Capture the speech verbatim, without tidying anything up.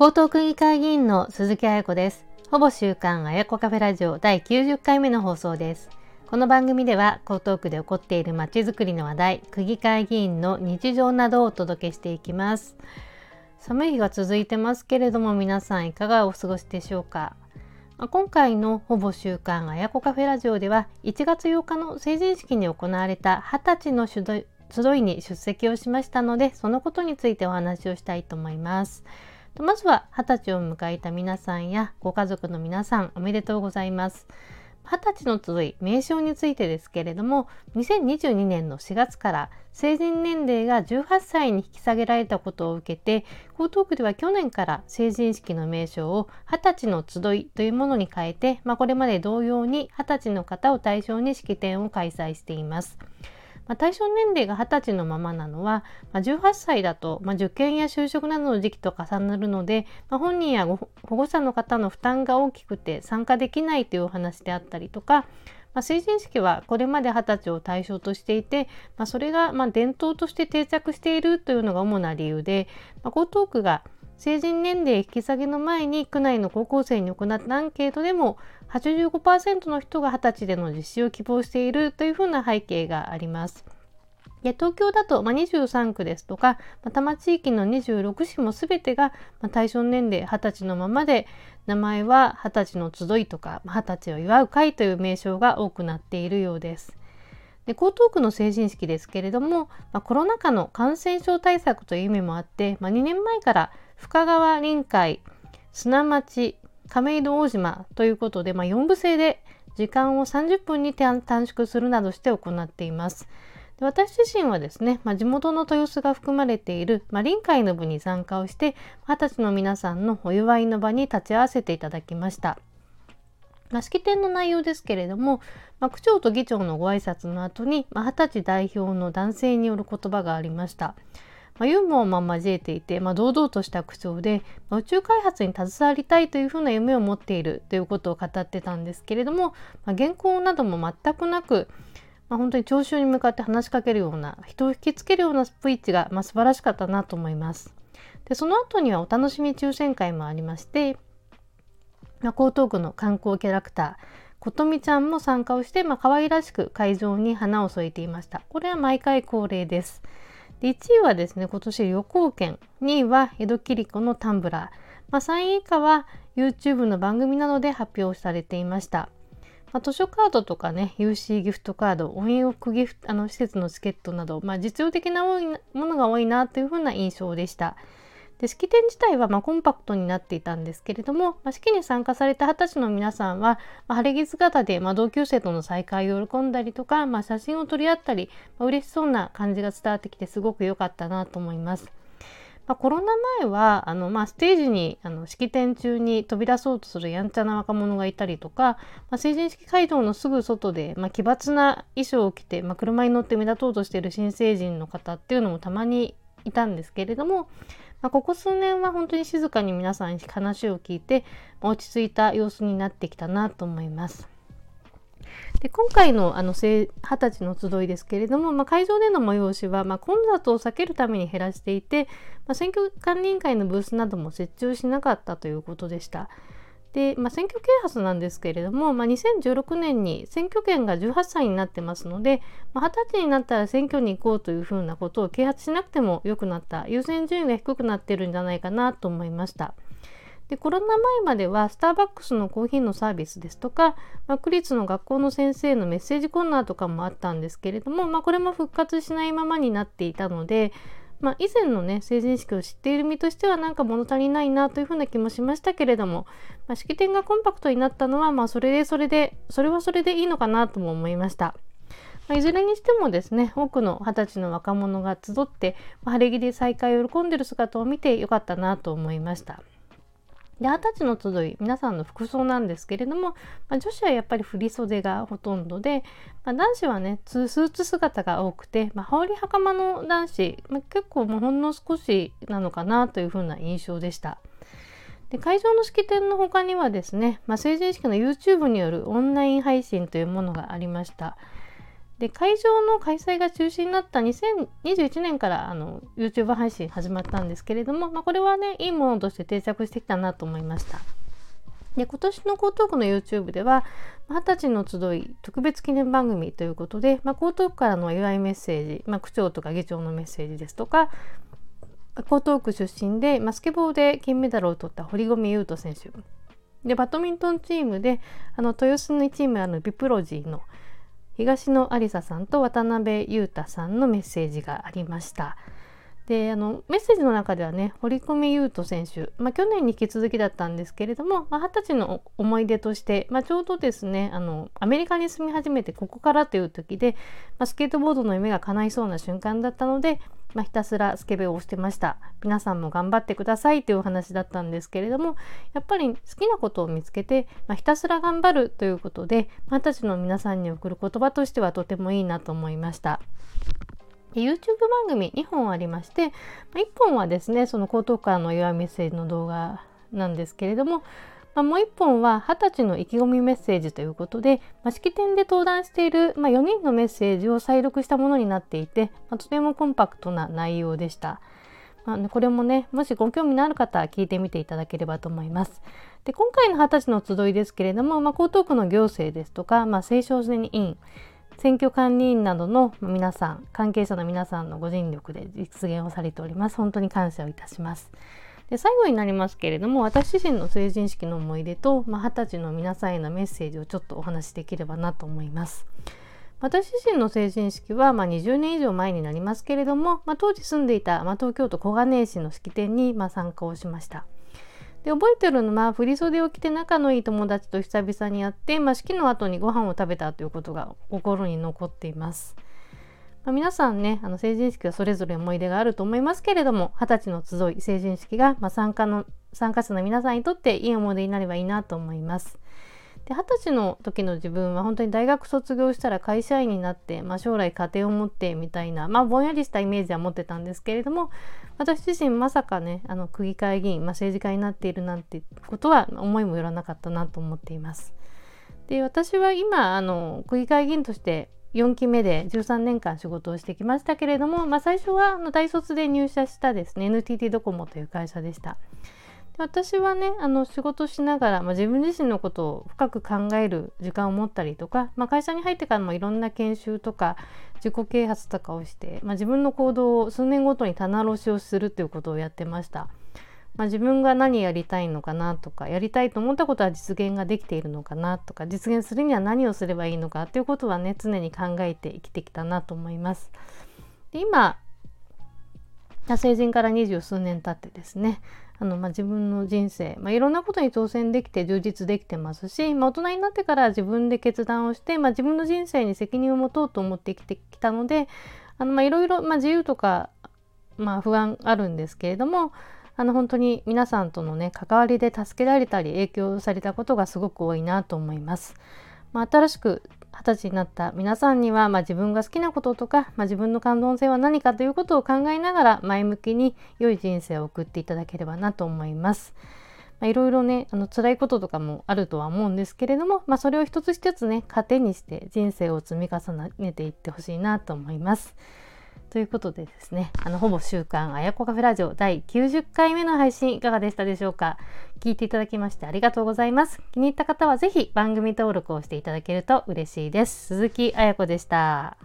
江東区議会議員の鈴木彩子です。ほぼ週刊彩子カフェラジオだいきゅうじゅっかいめの放送です。この番組では江東区で起こっているまちづくりの話題、区議会議員の日常などをお届けしていきます。寒い日が続いてますけれども、皆さんいかがお過ごしでしょうか。今回のほぼ週刊彩子カフェラジオでは、いちがつようかの成人式に行われたはたちの主導集いに出席をしましたので、そのことについてお話をしたいと思います。まずははたちを迎えた皆さんやご家族の皆さん、おめでとうございます。はたちの集い、名称についてですけれども、にせんにじゅうにねんのしがつから成人年齢がじゅうはっさいに引き下げられたことを受けて、江東区では去年から成人式の名称をはたちの集いというものに変えて、まあ、これまで同様にはたちの方を対象に式典を開催しています。対象年齢がはたちのままなのは、じゅうはっさいだと受験や就職などの時期と重なるので、本人や保護者の方の負担が大きくて参加できないというお話であったりとか、成人式はこれまではたちを対象としていて、それが伝統として定着しているというのが主な理由で、江東区が成人年齢引き下げの前に区内の高校生に行ったアンケートでも はちじゅうごパーセント の人がはたちでの実施を希望しているというふうな背景があります。で、東京だとにじゅうさんくですとか、多摩地域のにじゅうろくしも全てが対象年齢はたちのままで、名前ははたちの集いとかはたちを祝う会という名称が多くなっているようです。で、江東区の成人式ですけれども、まあ、コロナ禍の感染症対策という意味もあって、まあ、にねんまえから深川、臨海、砂町、亀戸大島ということで、まあ、よんぶせいで時間をさんじゅっぷんに短縮するなどして行っています。で、私自身はですね、まあ、地元の豊洲が含まれている、まあ、臨海の部に参加をして、はたちの皆さんのお祝いの場に立ち会わせていただきました。まあ、式典の内容ですけれども、まあ、区長と議長のご挨拶の後に、まあ、はたち代表の男性による言葉がありました。まあ、ユーモアも交えていて、まあ、堂々とした口調で、まあ、宇宙開発に携わりたいというふうな夢を持っているということを語ってたんですけれども、まあ、原稿なども全くなく、まあ、本当に聴衆に向かって話しかけるような、人を引きつけるようなスピーチが、まあ、素晴らしかったなと思います。で、その後にはお楽しみ抽選会もありまして、江東区の観光キャラクターことみちゃんも参加をして、まあ、可愛らしく会場に花を添えていました。これは毎回恒例です。で、いちいはですね、今年旅行券、にいは江戸切子のタンブラー、まあ、さんい以下は YouTube の番組などで発表されていました。まあ、図書カードとかね、 ユーシー ギフトカード、温浴ギフト、あの施設のチケットなど、まあ、実用的なものが多いなというふうな印象でした。で、式典自体はまあコンパクトになっていたんですけれども、まあ、式に参加されたはたちの皆さんは、まあ、晴れ着姿でまあ同級生との再会を喜んだりとか、まあ、写真を撮り合ったり、まあ、嬉しそうな感じが伝わってきて、すごく良かったなと思います。まあ、コロナ前はあの、まあ、ステージにあの式典中に飛び出そうとするやんちゃな若者がいたりとか、まあ、成人式会場のすぐ外で、まあ、奇抜な衣装を着て、まあ、車に乗って目立とうとしている新成人の方っていうのもたまにいたんですけれども、まあ、ここ数年は本当に静かに皆さん話を聞いて、まあ、落ち着いた様子になってきたなと思います。で、今回のあのはたちの集いですけれども、まあ、会場での催しは、まあ、混雑を避けるために減らしていて、まあ、選挙管理委員会のブースなども設置しなかったということでした。で、まあ、選挙啓発なんですけれども、まあ、にせんじゅうろくねんに選挙権がじゅうはっさいになってますので、まあ、はたちになったら選挙に行こうというふうなことを啓発しなくても良くなった、優先順位が低くなっているんじゃないかなと思いました。で、コロナ前まではスターバックスのコーヒーのサービスですとか、まあ、区立の学校の先生のメッセージコーナーとかもあったんですけれども、まあ、これも復活しないままになっていたので、まあ、以前のね、成人式を知っている身としてはなんか物足りないなというふうな気もしましたけれども、まあ、式典がコンパクトになったのは、まあ、それでそれでそれはそれでいいのかなとも思いました。まあ、いずれにしてもですね、多くのはたちの若者が集って、まあ、晴れ着で再会を喜んでいる姿を見てよかったなと思いました。で、はたちの集い、皆さんの服装なんですけれども、まあ、女子はやっぱり振袖がほとんどで、まあ、男子はね、スーツ姿が多くて、まあ、羽織袴の男子、まあ、結構もうほんの少しなのかなというふうな印象でした。で、会場の式典の他にはですね、まあ、成人式の YouTube によるオンライン配信というものがありました。で会場の開催が中止になったにせんにじゅういちねんからあの YouTube 配信始まったんですけれども、まあ、これはねいいものとして定着してきたなと思いました。で今年の江東区の YouTube でははたちの集い特別記念番組ということで、まあ、江東区からの祝いメッセージ、まあ、区長とか議長のメッセージですとか、江東区出身で、まあ、スケボーで金メダルを取った堀米雄斗選手で、バドミントンチームであの豊洲のいちチームあのビプロジーの東野有沙さんと渡辺裕太さんのメッセージがありました。であのメッセージの中ではね、堀米雄斗選手、まあ、去年に引き続きだったんですけれども、まあ、はたちの思い出として、まあ、ちょうどですねあのアメリカに住み始めてここからという時で、まあ、スケートボードの夢が叶いそうな瞬間だったので、まあ、ひたすらスケベをしてました。皆さんも頑張ってくださいというお話だったんですけれども、やっぱり好きなことを見つけて、まあ、ひたすら頑張るということで、まあ、私の皆さんに送る言葉としてはとてもいいなと思いました。 YouTube 番組にほんありまして、まあ、いっぽんはですねその江東区からの祝いメッセージの動画なんですけれども、まあ、もういっぽんははたちの意気込みメッセージということで、まあ、式典で登壇している、まあ、よにんのメッセージを再録したものになっていて、まあ、とてもコンパクトな内容でした。まあね、これもねもしご興味のある方は聞いてみていただければと思います。で今回のはたちの集いですけれども、まあ、江東区の行政ですとか、まあ、青少年委員、選挙管理委員などの皆さん、関係者の皆さんのご尽力で実現をされております。本当に感謝をいたします。で最後になりますけれども、私自身の成人式の思い出と、まあ、はたちの皆さんへのメッセージをちょっとお話しできればなと思います。私自身の成人式は、まあ、にじゅうねん以上前になりますけれども、まあ、当時住んでいた、まあ、東京都小金井市の式典に、まあ、参加をしました。で覚えてるのは振袖を着て仲のいい友達と久々に会って、まあ、式の後にご飯を食べたということが心に残っています。まあ、皆さんねあの成人式はそれぞれ思い出があると思いますけれども、はたちの集い成人式が、まあ、参加の参加者の皆さんにとっていい思い出になればいいなと思います。ではたちの時の自分は本当に大学卒業したら会社員になって、まあ、将来家庭を持ってみたいな、まあ、ぼんやりしたイメージは持ってたんですけれども、私自身まさかねあの区議会議員、まあ、政治家になっているなんてことは思いもよらなかったなと思っています。で私は今あの区議会議員としてよんきめでじゅうさんねんかん仕事をしてきましたけれども、まあ、最初はあの大卒で入社したですね エヌティーティー ドコモという会社でした。で私はねあの仕事しながら、まあ、自分自身のことを深く考える時間を持ったりとか、まあ、会社に入ってからもいろんな研修とか自己啓発とかをして、まあ、自分の行動を数年ごとに棚卸しをするということをやってました。まあ、自分が何やりたいのかなとか、やりたいと思ったことは実現ができているのかなとか、実現するには何をすればいいのかということはね常に考えて生きてきたなと思います。で今成人から二十数年経ってですねあの、まあ、自分の人生、まあ、いろんなことに挑戦できて充実できてますし、まあ、大人になってから自分で決断をして、まあ、自分の人生に責任を持とうと思って生きてきたので、あの、まあ、いろいろ、まあ、自由とか、まあ、不安あるんですけれども、あの本当に皆さんとのね関わりで助けられたり影響されたことがすごく多いなと思います。まあ、新しくはたちになった皆さんには、まあ、自分が好きなこととか、まあ、自分の感動性は何かということを考えながら前向きに良い人生を送っていただければなと思います。まあ、いろいろねあの辛いこととかもあるとは思うんですけれども、まあ、それを一つ一つね糧にして人生を積み重ねていってほしいなと思います。ということでですね、あのほぼ週刊あやこカフェラジオだいきゅうじゅっかいめの配信いかがでしたでしょうか。聞いていただきましてありがとうございます。気に入った方はぜひ番組登録をしていただけると嬉しいです。鈴木あやこでした。